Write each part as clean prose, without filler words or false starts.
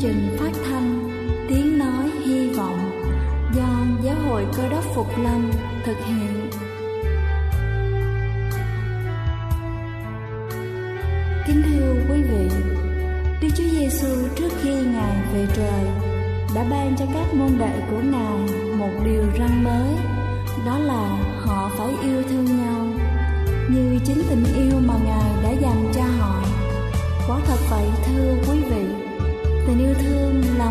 trình phát thanh Tiếng Nói Hy Vọng do Giáo hội Cơ Đốc Phục Lâm thực hiện. Kính thưa quý vị, Đức Chúa Giêsu trước khi Ngài về trời đã ban cho các môn đệ của Ngài một điều răn mới, đó là họ phải yêu thương nhau như chính tình yêu mà Ngài đã dành cho họ. Quả thật vậy thưa quý vị, tình yêu thương là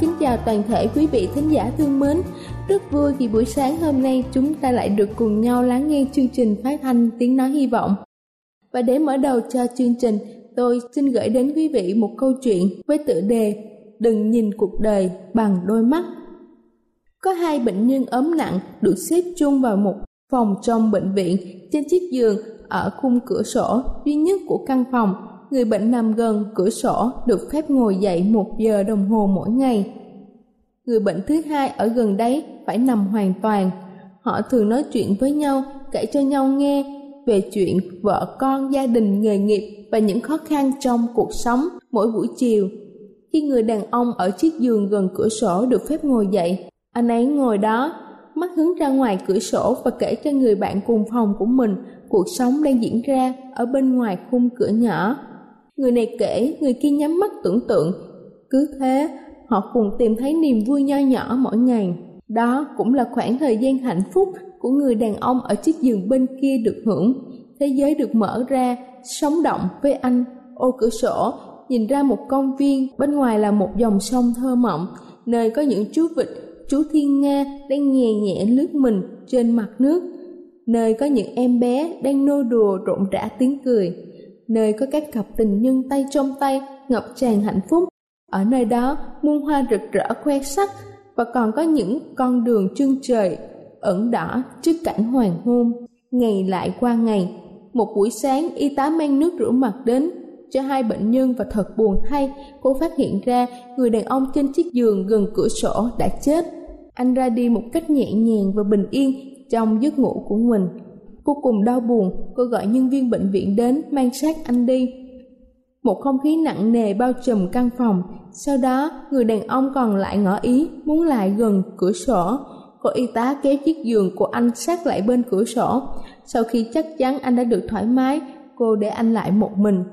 Kính chào toàn thể quý vị thính giả thương mến. Rất vui khi buổi sáng hôm nay chúng ta lại được cùng nhau lắng nghe chương trình phát thanh Tiếng Nói Hy Vọng. Và để mở đầu cho chương trình, tôi xin gửi đến quý vị một câu chuyện với tựa đề Đừng nhìn cuộc đời bằng đôi mắt. Có hai bệnh nhân ốm nặng được xếp chung vào một phòng trong bệnh viện. Trên chiếc giường ở khung cửa sổ duy nhất của căn phòng, người bệnh nằm gần cửa sổ được phép ngồi dậy 1 giờ đồng hồ mỗi ngày. Người bệnh thứ hai ở gần đấy phải nằm hoàn toàn. Họ thường nói chuyện với nhau, kể cho nhau nghe về chuyện vợ con, gia đình, nghề nghiệp và những khó khăn trong cuộc sống mỗi buổi chiều. Khi người đàn ông ở chiếc giường gần cửa sổ được phép ngồi dậy, anh ấy ngồi đó, mắt hướng ra ngoài cửa sổ và kể cho người bạn cùng phòng của mình cuộc sống đang diễn ra ở bên ngoài khung cửa nhỏ. Người này kể, người kia nhắm mắt tưởng tượng. Cứ thế, họ cùng tìm thấy niềm vui nho nhỏ mỗi ngày. Đó cũng là khoảng thời gian hạnh phúc của người đàn ông ở chiếc giường bên kia được hưởng. Thế giới được mở ra, sống động với anh. Ô cửa sổ nhìn ra một công viên, bên ngoài là một dòng sông thơ mộng, nơi có những chú vịt, chú thiên nga đang nhè nhẹ lướt mình trên mặt nước, nơi có những em bé đang nô đùa rộn rã tiếng cười, nơi có các cặp tình nhân tay trong tay ngập tràn hạnh phúc. Ở nơi đó, muôn hoa rực rỡ khoe sắc, và còn có những con đường chân trời ẩn đỏ trước cảnh hoàng hôn. Ngày lại qua ngày. Một buổi sáng, y tá mang nước rửa mặt đến cho hai bệnh nhân, và thật buồn thay, cô phát hiện ra người đàn ông trên chiếc giường gần cửa sổ đã chết. Anh ra đi một cách nhẹ nhàng và bình yên trong giấc ngủ của mình. Vô cùng đau buồn, cô gọi nhân viên bệnh viện đến mang xác anh đi. Một không khí nặng nề bao trùm căn phòng. Sau đó, người đàn ông còn lại ngỏ ý muốn lại gần cửa sổ. Cô y tá kéo chiếc giường của anh sát lại bên cửa sổ. Sau khi chắc chắn anh đã được thoải mái, cô để anh lại một mình.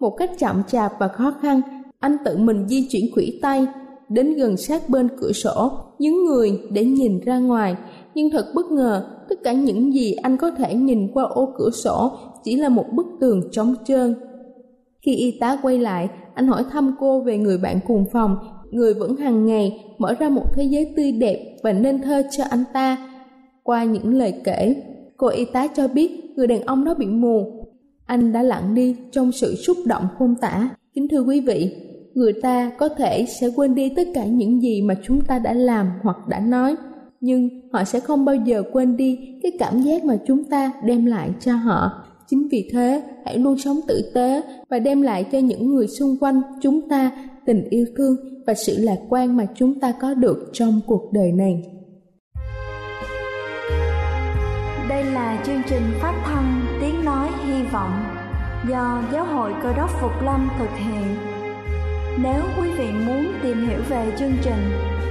Một cách chậm chạp và khó khăn, anh tự mình di chuyển khuỷu tay đến gần sát bên cửa sổ, những người để nhìn ra ngoài. Nhưng thật bất ngờ, tất cả những gì anh có thể nhìn qua ô cửa sổ chỉ là một bức tường trống trơn. Khi y tá quay lại, anh hỏi thăm cô về người bạn cùng phòng, người vẫn hàng ngày mở ra một thế giới tươi đẹp và nên thơ cho anh ta. Qua những lời kể, cô y tá cho biết người đàn ông đó bị mù. Anh đã lặng đi trong sự xúc động không tả. Kính thưa quý vị, người ta có thể sẽ quên đi tất cả những gì mà chúng ta đã làm hoặc đã nói, nhưng họ sẽ không bao giờ quên đi cái cảm giác mà chúng ta đem lại cho họ. Chính vì thế, hãy luôn sống tử tế và đem lại cho những người xung quanh chúng ta tình yêu thương và sự lạc quan mà chúng ta có được trong cuộc đời này. Đây là chương trình phát thanh Tiếng Nói Hy Vọng do Giáo hội Cơ Đốc Phục Lâm thực hiện. Nếu quý vị muốn tìm hiểu về chương trình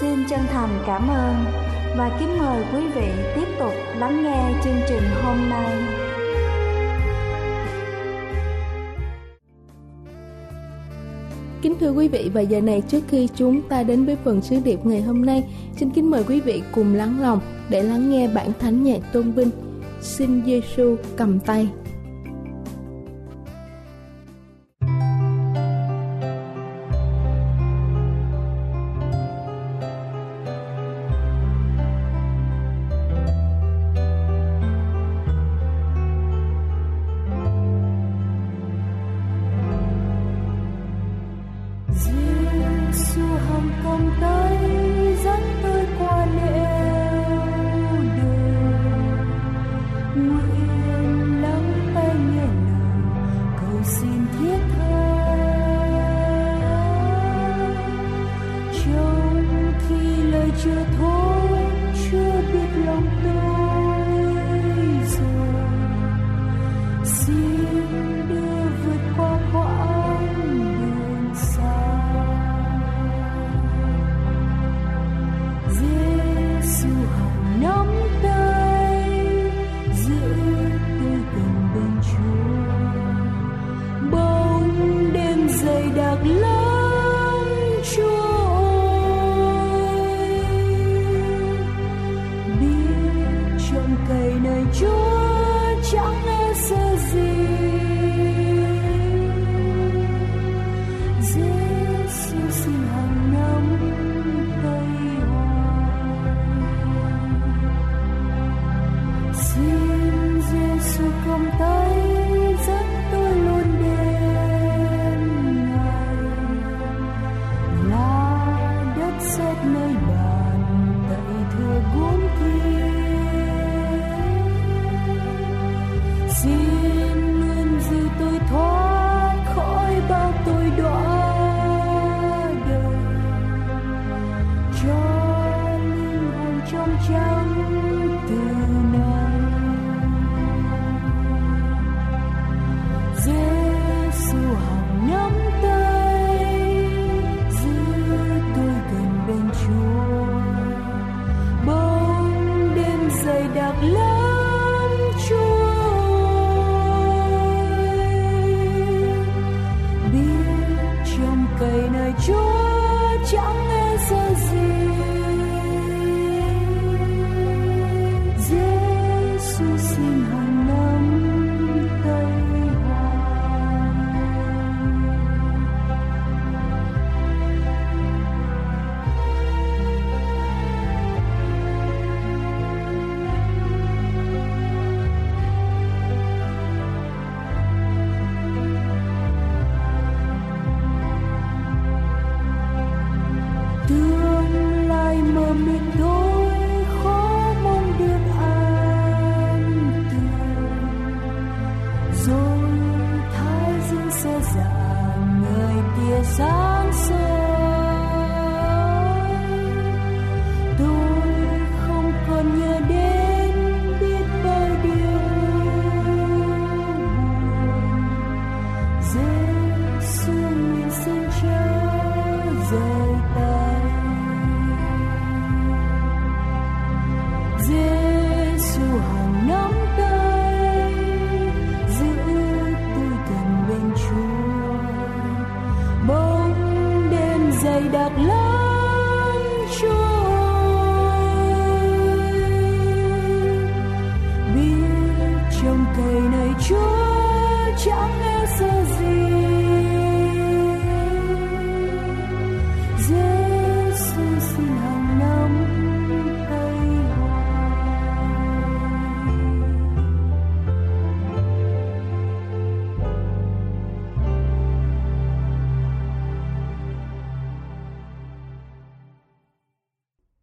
Xin chân thành cảm ơn và kính mời quý vị tiếp tục lắng nghe chương trình hôm nay. Kính thưa quý vị, và giờ này trước khi chúng ta đến với phần sứ điệp ngày hôm nay, xin kính mời quý vị cùng lắng lòng để lắng nghe bản thánh nhạc tôn vinh Xin Giê-xu Cầm Tay.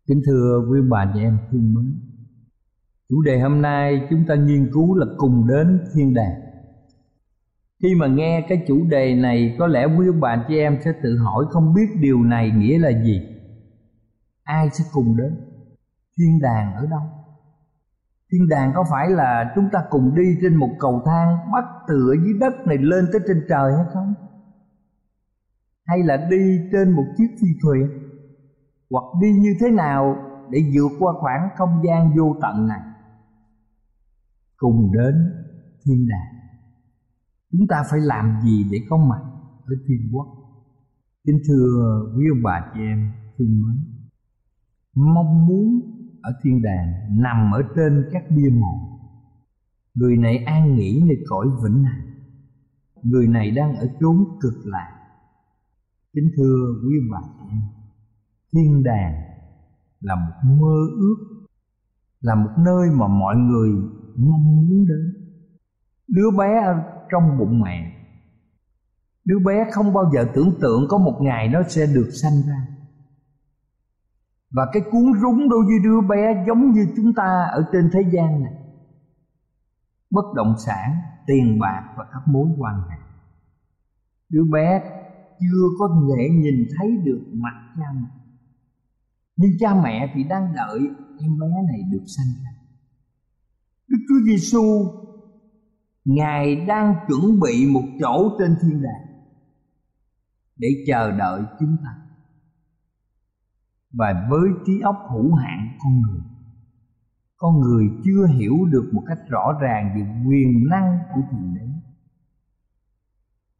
Kính thưa quý bà chị em thương mến, Chủ đề hôm nay chúng ta nghiên cứu là cùng đến thiên đàng. Khi mà nghe cái chủ đề này, có lẽ quý ông bà chị em sẽ tự hỏi không biết điều này nghĩa là gì. Ai sẽ cùng đến? Thiên đàng ở đâu? Thiên đàng có phải là chúng ta cùng đi trên một cầu thang bắt từ ở dưới đất này lên tới trên trời hay không? Hay là đi trên một chiếc phi thuyền? Hoặc đi như thế nào để vượt qua khoảng không gian vô tận này? Cùng đến thiên đàng, chúng ta phải làm gì để có mặt ở thiên quốc? Kính thưa quý ông bà chị em thương mến, mong muốn ở thiên đàng nằm ở trên các bia mộ. Người này an nghỉ nơi cõi vĩnh hằng, người này đang ở chốn cực lạc. Kính thưa quý bà chị em, thiên đàng là một mơ ước, là một nơi mà mọi người mong muốn đến. Đứa bé ở trong bụng mẹ, đứa bé không bao giờ tưởng tượng có một ngày nó sẽ được sanh ra. Và cái cuốn rúng đối với đứa bé giống như chúng ta ở trên thế gian này: bất động sản, tiền bạc và các mối quan hệ. Đứa bé chưa có thể nhìn thấy được mặt cha mẹ, nhưng cha mẹ thì đang đợi em bé này được sanh ra. Đức Chúa Giêsu, Ngài đang chuẩn bị một chỗ trên thiên đàng để chờ đợi chúng ta. Và với trí óc hữu hạn con người chưa hiểu được một cách rõ ràng về quyền năng của Thượng Đế.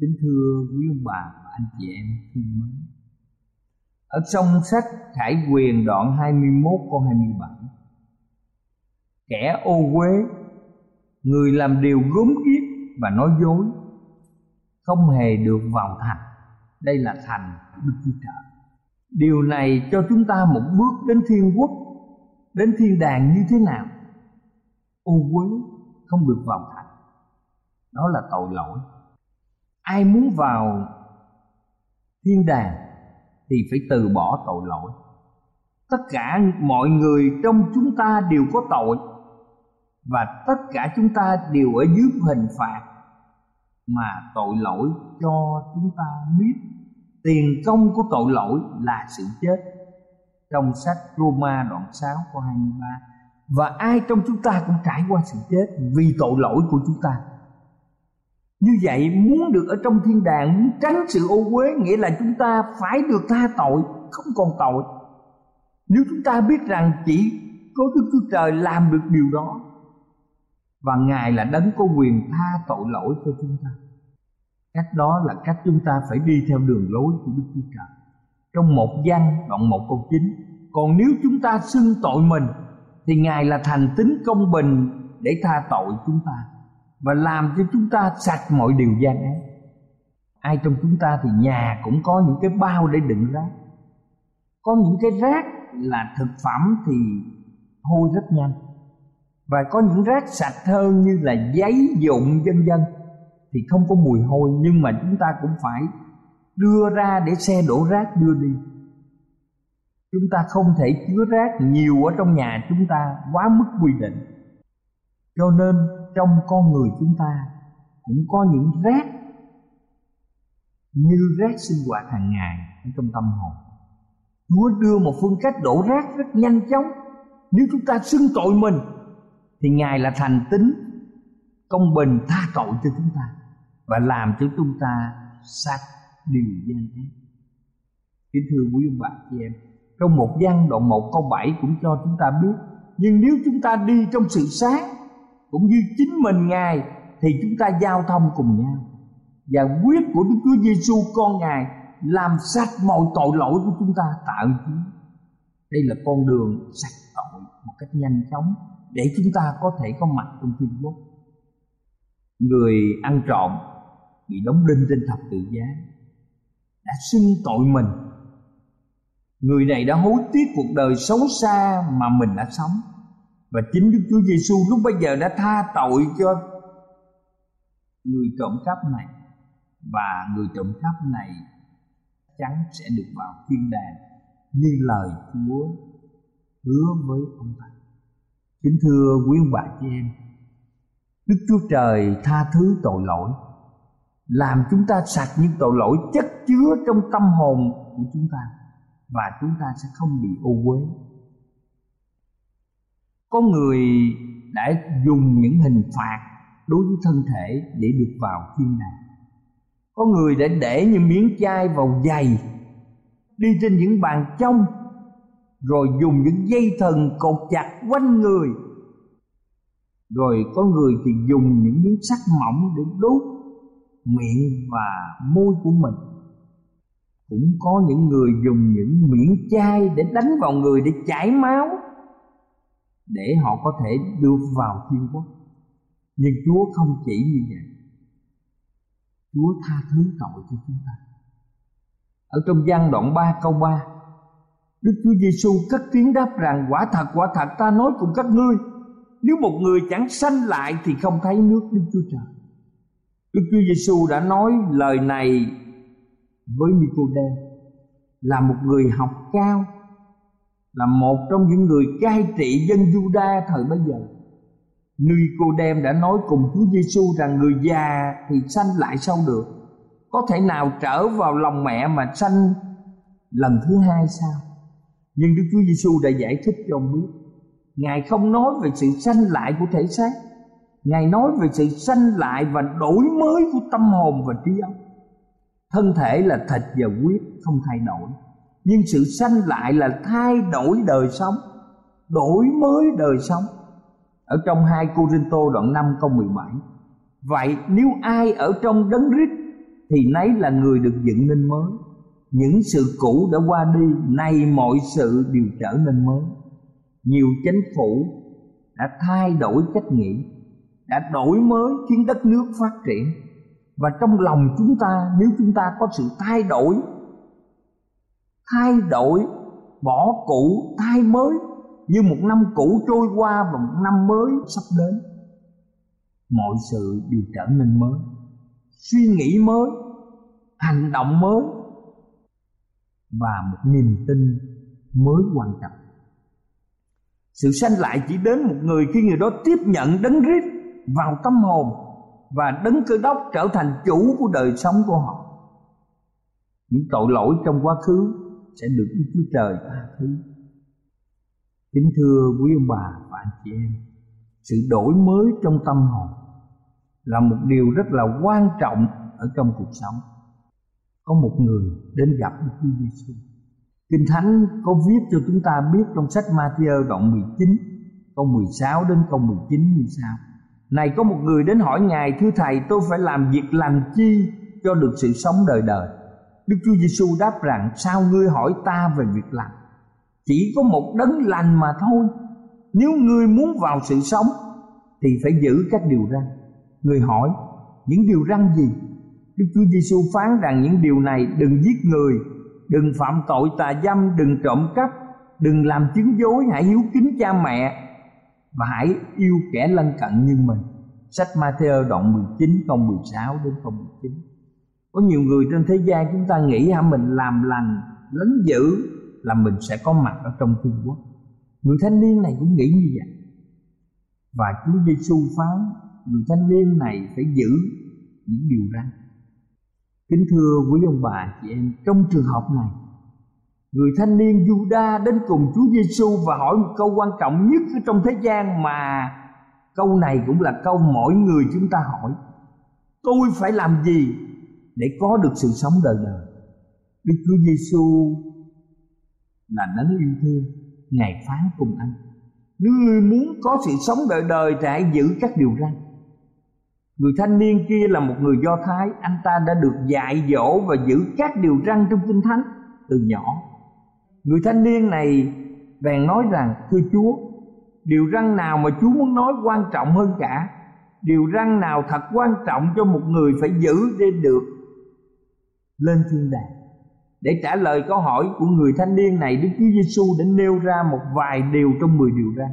Kính thưa quý ông bà và anh chị em thương mến, ở trong sách Khải Huyền đoạn 21 câu 27: kẻ ô uế, người làm điều gớm ghiếc và nói dối, không hề được vào thành. Đây là thành Đức Chúa Trời. Điều này cho chúng ta một bước đến thiên quốc, đến thiên đàng như thế nào? Ô uế, không được vào thành, đó là tội lỗi. Ai muốn vào thiên đàng thì phải từ bỏ tội lỗi. Tất cả mọi người trong chúng ta đều có tội, và tất cả chúng ta đều ở dưới hình phạt mà tội lỗi cho chúng ta biết. Tiền công của tội lỗi là sự chết, trong sách Roma đoạn 6 câu 23. Và ai trong chúng ta cũng trải qua sự chết vì tội lỗi của chúng ta. Như vậy muốn được ở trong thiên đàng, muốn tránh sự ô uế, nghĩa là chúng ta phải được tha tội, không còn tội. Nếu chúng ta biết rằng chỉ có Đức Chúa Trời làm được điều đó, và Ngài là đấng có quyền tha tội lỗi cho chúng ta. Cách đó là cách chúng ta phải đi theo đường lối của Đức Chúa Trời. Trong 1 Giăng đoạn 1 câu 9: còn nếu chúng ta xưng tội mình thì Ngài là thành tín công bình để tha tội chúng ta và làm cho chúng ta sạch mọi điều gian ác. Ai trong chúng ta thì nhà cũng có những cái bao để đựng rác. Có những cái rác là thực phẩm thì hôi rất nhanh, và có những rác sạch hơn như là giấy vụn vân vân thì không có mùi hôi, nhưng mà chúng ta cũng phải đưa ra để xe đổ rác đưa đi. Chúng ta không thể chứa rác nhiều ở trong nhà chúng ta quá mức quy định. Cho nên trong con người chúng ta cũng có những rác như rác sinh hoạt hàng ngày ở trong tâm hồn. Chúa đưa một phương cách đổ rác rất nhanh chóng. Nếu chúng ta xưng tội mình thì Ngài là thành tín công bình tha tội cho chúng ta và làm cho chúng ta sạch điều gian ác. Kính thưa quý ông bà chị em, trong 1 Giăng đoạn 1 câu 7 cũng cho chúng ta biết: nhưng nếu chúng ta đi trong sự sáng cũng như chính mình Ngài thì chúng ta giao thông cùng nhau, và huyết của Đức Chúa Giêsu con Ngài làm sạch mọi tội lỗi của chúng ta tại Chúa. Đây là con đường sạch tội một cách nhanh chóng để chúng ta có thể có mặt trong thiên quốc. Người ăn trộm bị đóng đinh trên thập tự giá đã xưng tội mình. Người này đã hối tiếc cuộc đời xấu xa mà mình đã sống, và chính Đức Chúa Giêsu lúc bấy giờ đã tha tội cho người trộm cắp này, và người trộm cắp này chắn sẽ được vào thiên đàng như lời Chúa hứa với ông ta. Kính thưa quý ông bà chị em, Đức Chúa Trời tha thứ tội lỗi, làm chúng ta sạch những tội lỗi chất chứa trong tâm hồn của chúng ta, và chúng ta sẽ không bị ô uế. Có người đã dùng những hình phạt đối với thân thể để được vào thiên đàng. Có người đã để những miếng chai vào giày, đi trên những bàn trong, rồi dùng những dây thần cột chặt quanh người. Rồi có người thì dùng những miếng sắt mỏng để đốt miệng và môi của mình. Cũng có những người dùng những miếng chai để đánh vào người để chảy máu, để họ có thể được vào thiên quốc. Nhưng Chúa không chỉ như vậy. Chúa tha thứ tội cho chúng ta. Ở trong Giăng đoạn 3 câu 3, Đức Chúa Giêsu cất tiếng đáp rằng: quả thật ta nói cùng các ngươi, nếu một người chẳng sanh lại thì không thấy nước Đức Chúa Trời." Đức Chúa Giêsu đã nói lời này với Nicôđêm, là một người học cao, là một trong những người cai trị dân Giu-đa thời bấy giờ. Nicôđêm đã nói cùng Chúa Giêsu rằng: người già thì sanh lại sao được? Có thể nào trở vào lòng mẹ mà sanh lần thứ hai sao? Nhưng Đức Chúa Giêsu đã giải thích cho ông biết, Ngài không nói về sự sanh lại của thể xác, Ngài nói về sự sanh lại và đổi mới của tâm hồn và trí óc. Thân thể là thịt và huyết không thay đổi, nhưng sự sanh lại là thay đổi đời sống, đổi mới đời sống. Ở trong 2 Cô-rinh-tô đoạn 5 câu 17: "Vậy nếu ai ở trong Đấng Christ thì nấy là người được dựng nên mới. Những sự cũ đã qua đi, nay mọi sự đều trở nên mới." Nhiều chính phủ đã thay đổi cách nghĩ, đã đổi mới khiến đất nước phát triển. Và trong lòng chúng ta, nếu chúng ta có sự thay đổi, bỏ cũ thay mới, như một năm cũ trôi qua và một năm mới sắp đến, mọi sự đều trở nên mới. Suy nghĩ mới, hành động mới, và một niềm tin mới quan trọng. Sự sanh lại chỉ đến một người khi người đó tiếp nhận Đấng Christ vào tâm hồn, và Đấng Cơ Đốc trở thành chủ của đời sống của họ. Những tội lỗi trong quá khứ sẽ được Đức Chúa Trời tha thứ. Kính thưa quý ông bà và anh chị em, sự đổi mới trong tâm hồn là một điều rất là quan trọng ở trong cuộc sống. Có một người đến gặp Đức Chúa Giêsu. Kinh Thánh có viết cho chúng ta biết trong sách Ma-thi-ơ đoạn 19 câu 16 đến câu 19 như sau: "Này có một người đến hỏi Ngài: thưa Thầy, tôi phải làm việc lành chi cho được sự sống đời đời? Đức Chúa Giêsu đáp rằng: sao ngươi hỏi ta về việc lành? Chỉ có một đấng lành mà thôi. Nếu ngươi muốn vào sự sống thì phải giữ các điều răn. Người hỏi: những điều răn gì? Đức Chúa Giêsu phán rằng: những điều này: đừng giết người, đừng phạm tội tà dâm, đừng trộm cắp, đừng làm chứng dối, hãy hiếu kính cha mẹ, và hãy yêu kẻ lân cận như mình." Sách Ma-thi-ơ đoạn 19 câu 16 đến câu 19. Có nhiều người trên thế gian chúng ta nghĩ mình làm lành, lánh dữ là mình sẽ có mặt ở trong thiên quốc. Người thanh niên này cũng nghĩ như vậy. Và Chúa Giêsu phán người thanh niên này phải giữ những điều răn. Kính thưa quý ông bà chị em, trong trường hợp này, người thanh niên Giu-đa đến cùng Chúa Giêsu và hỏi một câu quan trọng nhất ở trong thế gian, mà câu này cũng là câu mỗi người chúng ta hỏi: tôi phải làm gì để có được sự sống đời đời? Đức Chúa Giêsu là đấng yêu thương, Ngài phán cùng anh: nếu ngươi muốn có sự sống đời đời thì hãy giữ các điều răn. Người thanh niên kia là một người Do Thái, anh ta đã được dạy dỗ và giữ các điều răn trong Kinh Thánh từ nhỏ. Người thanh niên này bèn nói rằng: thưa Chúa, điều răn nào mà Chúa muốn nói quan trọng hơn cả? Điều răn nào thật quan trọng cho một người phải giữ để được lên thiên đàng? Để trả lời câu hỏi của người thanh niên này, Đức Chúa Giêsu đã nêu ra một vài điều trong 10 điều răn.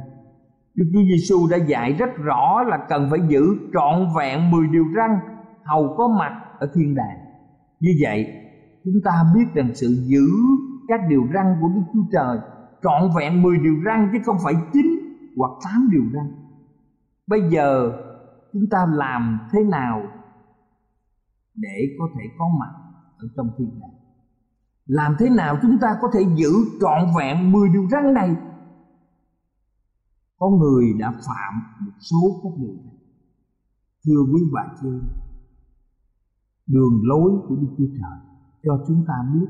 Đức Chúa Giêsu đã dạy rất rõ là cần phải giữ trọn vẹn 10 điều răn hầu có mặt ở thiên đàng. Như vậy, chúng ta biết rằng sự giữ các điều răn của Đức Chúa Trời, trọn vẹn 10 điều răn chứ không phải 9 hoặc 8 điều răn. Bây giờ chúng ta làm thế nào để có thể có mặt ở trong thiên đàng? Làm thế nào chúng ta có thể giữ trọn vẹn 10 điều răn này? Có người đã phạm một số các điều này. Thưa quý bà chị, đường lối của Đức Chúa Trời cho chúng ta biết.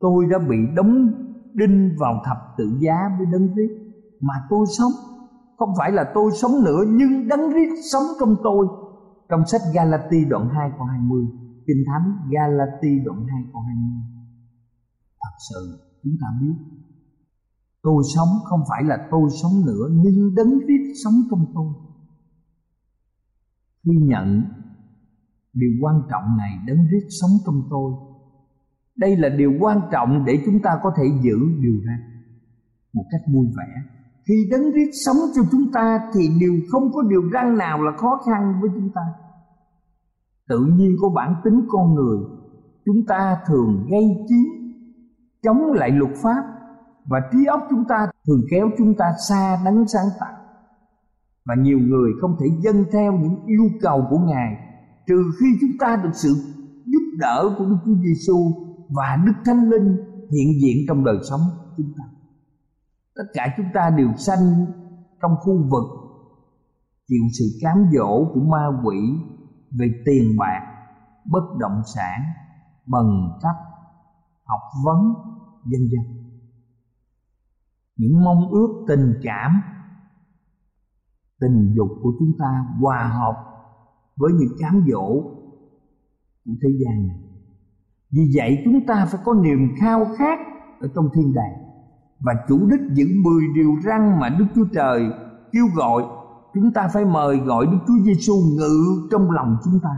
Tôi đã bị đóng đinh vào thập tự giá với Đấng Christ, mà tôi sống. Không phải là tôi sống nữa, nhưng Đấng Christ sống trong tôi. Trong sách Galati đoạn 2 câu 20, Kinh Thánh Galati đoạn 2 câu 20. Thật sự chúng ta biết, tôi sống không phải là tôi sống nữa, nhưng Đấng Christ sống trong tôi. Khi nhận điều quan trọng này, Đấng Christ sống trong tôi, đây là điều quan trọng để chúng ta có thể giữ điều răn một cách vui vẻ. Khi Đấng Christ sống cho chúng ta thì không có điều răn nào là khó khăn với chúng ta. Tự nhiên của bản tính con người, chúng ta thường gây chiến chống lại luật pháp, và trí óc chúng ta thường kéo chúng ta xa Đấng sáng tạo. Và nhiều người không thể dâng theo những yêu cầu của Ngài trừ khi chúng ta được sự giúp đỡ của Đức Chúa Giêsu và Đức Thánh Linh hiện diện trong đời sống chúng ta. Tất cả chúng ta đều sanh trong khu vực chịu sự cám dỗ của ma quỷ về tiền bạc, bất động sản, bằng cấp, học vấn, vân vân. Những mong ước tình cảm, tình dục của chúng ta hòa hợp với những cám dỗ của thế gian này. Vì vậy chúng ta phải có niềm khao khát ở trong thiên đàng. Và chủ đích những 10 điều răn mà Đức Chúa Trời kêu gọi, chúng ta phải mời gọi Đức Chúa Giêsu ngự trong lòng chúng ta.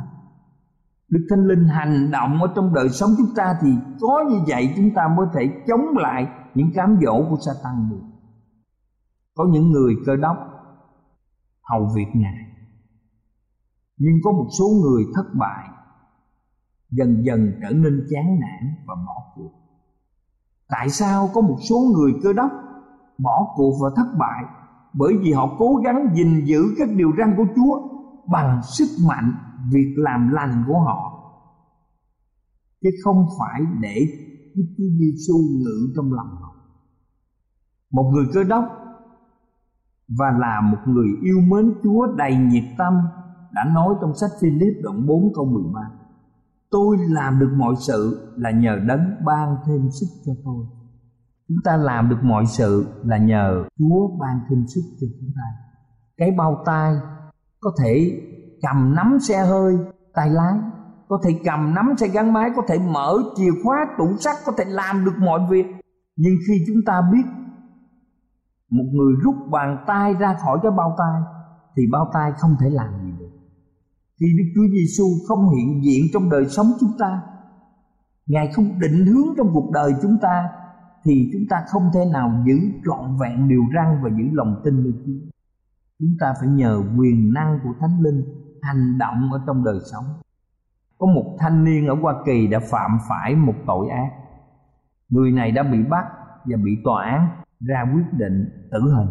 Đức Thánh Linh hành động ở trong đời sống chúng ta, thì có như vậy chúng ta mới thể chống lại những cám dỗ của Satan được. Có những người Cơ Đốc hầu việc Ngài, nhưng có một số người thất bại, dần dần trở nên chán nản và bỏ cuộc. Tại sao có một số người Cơ Đốc bỏ cuộc và thất bại? Bởi vì họ cố gắng gìn giữ các điều răn của Chúa bằng sức mạnh việc làm lành của họ, chứ không phải để Đức Chúa Giêsu ngự trong lòng họ. Một người Cơ Đốc và là một người yêu mến Chúa đầy nhiệt tâm đã nói trong sách Philip đoạn 4 câu 13: tôi làm được mọi sự là nhờ Đấng ban thêm sức cho tôi. Chúng ta làm được mọi sự là nhờ Chúa ban thêm sức cho chúng ta. Cái bao tay có thể cầm nắm xe hơi, tay lái, có thể cầm nắm xe gắn máy, có thể mở chìa khóa tủ sắt, có thể làm được mọi việc. Nhưng khi chúng ta biết một người rút bàn tay ra khỏi cái bao tay, thì bao tay không thể làm gì được. Khi Đức Chúa Giêsu không hiện diện trong đời sống chúng ta, Ngài không định hướng trong cuộc đời chúng ta, thì chúng ta không thể nào giữ trọn vẹn điều răn và giữ lòng tin nơi Chúa. Chúng ta phải nhờ quyền năng của Thánh Linh hành động ở trong đời sống. Có một thanh niên ở Hoa Kỳ đã phạm phải một tội ác. Người này đã bị bắt và bị tòa án ra quyết định tử hình.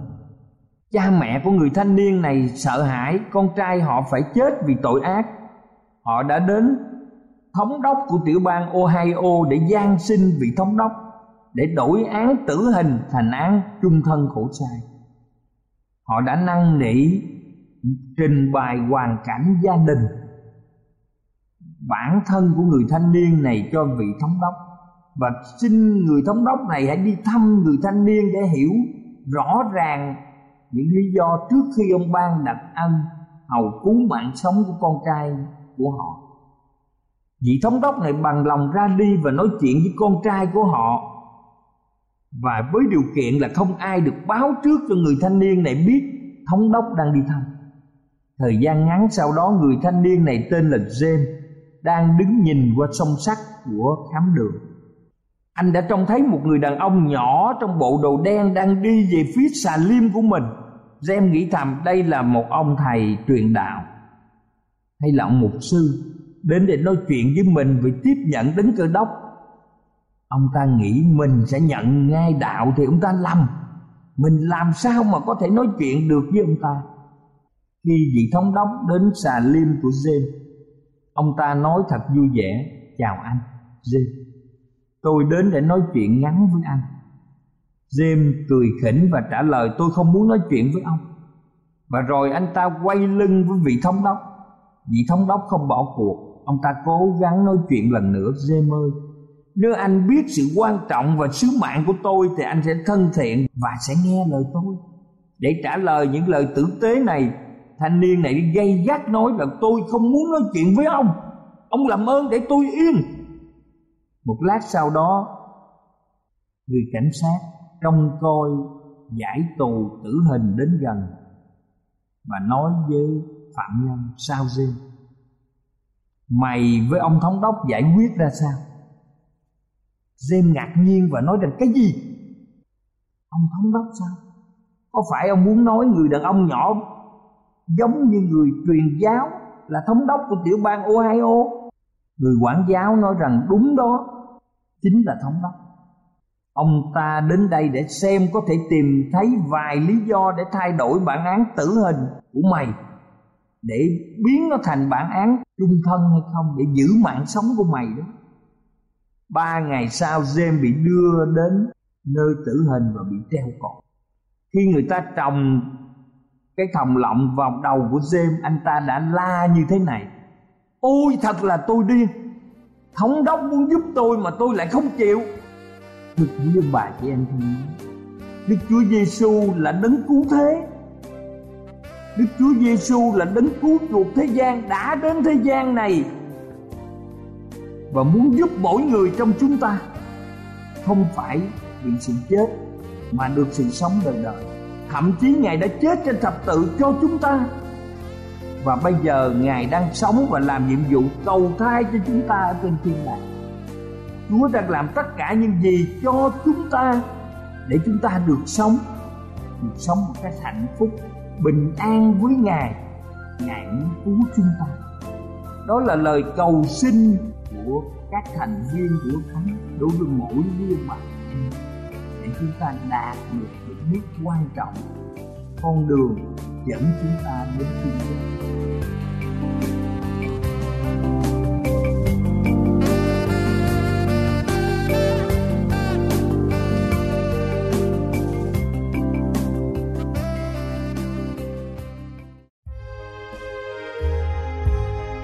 Cha mẹ của người thanh niên này sợ hãi con trai họ phải chết vì tội ác. Họ đã đến thống đốc của tiểu bang Ohio để van xin vị thống đốc để đổi án tử hình thành án chung thân khổ sai. Họ đã năn nỉ trình bày hoàn cảnh gia đình, bản thân của người thanh niên này cho vị thống đốc, và xin người thống đốc này hãy đi thăm người thanh niên để hiểu rõ ràng những lý do trước khi ông ban đặc ân hầu cứu mạng sống của con trai của họ. Vị thống đốc này bằng lòng ra đi và nói chuyện với con trai của họ, và với điều kiện là không ai được báo trước cho người thanh niên này biết thống đốc đang đi thăm. Thời gian ngắn sau đó, người thanh niên này tên là James đang đứng nhìn qua song sắt của khám đường. Anh đã trông thấy một người đàn ông nhỏ trong bộ đồ đen đang đi về phía xà lim của mình. James nghĩ thầm đây là một ông thầy truyền đạo hay là ông mục sư đến để nói chuyện với mình về tiếp nhận Đấng Cơ Đốc. Ông ta nghĩ mình sẽ nhận ngay đạo thì ông ta lầm. mình làm sao mà có thể nói chuyện được với ông ta. Khi vị thống đốc đến xà lim của James, ông ta nói thật vui vẻ: "Chào anh James, tôi đến để nói chuyện ngắn với anh." James cười khỉnh và trả lời: "Tôi không muốn nói chuyện với ông." Và rồi anh ta quay lưng với vị thống đốc. Vị thống đốc không bỏ cuộc, ông ta cố gắng nói chuyện lần nữa: "James ơi, nếu anh biết sự quan trọng và sứ mạng của tôi thì anh sẽ thân thiện và sẽ nghe lời tôi." Để trả lời những lời tử tế này, thanh niên này gay gắt nói là: "Tôi không muốn nói chuyện với ông. Ông làm ơn để tôi yên." Một lát sau đó, người cảnh sát trông coi giải tù tử hình đến gần và nói với phạm nhân: "Sao James, mày với ông thống đốc giải quyết ra sao?" James ngạc nhiên và nói rằng: "Cái gì? Ông thống đốc sao? Có phải ông muốn nói người đàn ông nhỏ giống như người truyền giáo là thống đốc của tiểu bang Ohio?" Người quản giáo nói rằng: "Đúng đó, chính là thống đốc. Ông ta đến đây để xem có thể tìm thấy vài lý do để thay đổi bản án tử hình của mày, để biến nó thành bản án chung thân hay không, để giữ mạng sống của mày đó." 3 ngày sau, James bị đưa đến nơi tử hình và bị treo cột. Khi người ta trồng cái thòng lọng vào đầu của James, anh ta đã la như thế này: "Ôi thật là tôi điên! Thống đốc muốn giúp tôi mà tôi lại không chịu!" Thưa quý ông bà chị em thân mến, Đức Chúa Giêsu là đấng cứu thế. Đức Chúa Giêsu là đấng cứu chuộc thế gian, đã đến thế gian này và muốn giúp mỗi người trong chúng ta không phải vì sự chết mà được sự sống đời đời. Thậm chí Ngài đã chết trên thập tự cho chúng ta, và bây giờ Ngài đang sống và làm nhiệm vụ cầu thai cho chúng ta ở trên thiên đàng. Chúa đang làm tất cả những gì cho chúng ta để chúng ta được sống một cách hạnh phúc, bình an với Ngài. Ngài muốn cứu chúng ta. Đó là lời cầu xin của các thành viên của Thánh đối với mỗi người bạn để chúng ta đạt được hiểu biết quan trọng, con đường dẫn chúng ta đến thiên đàng.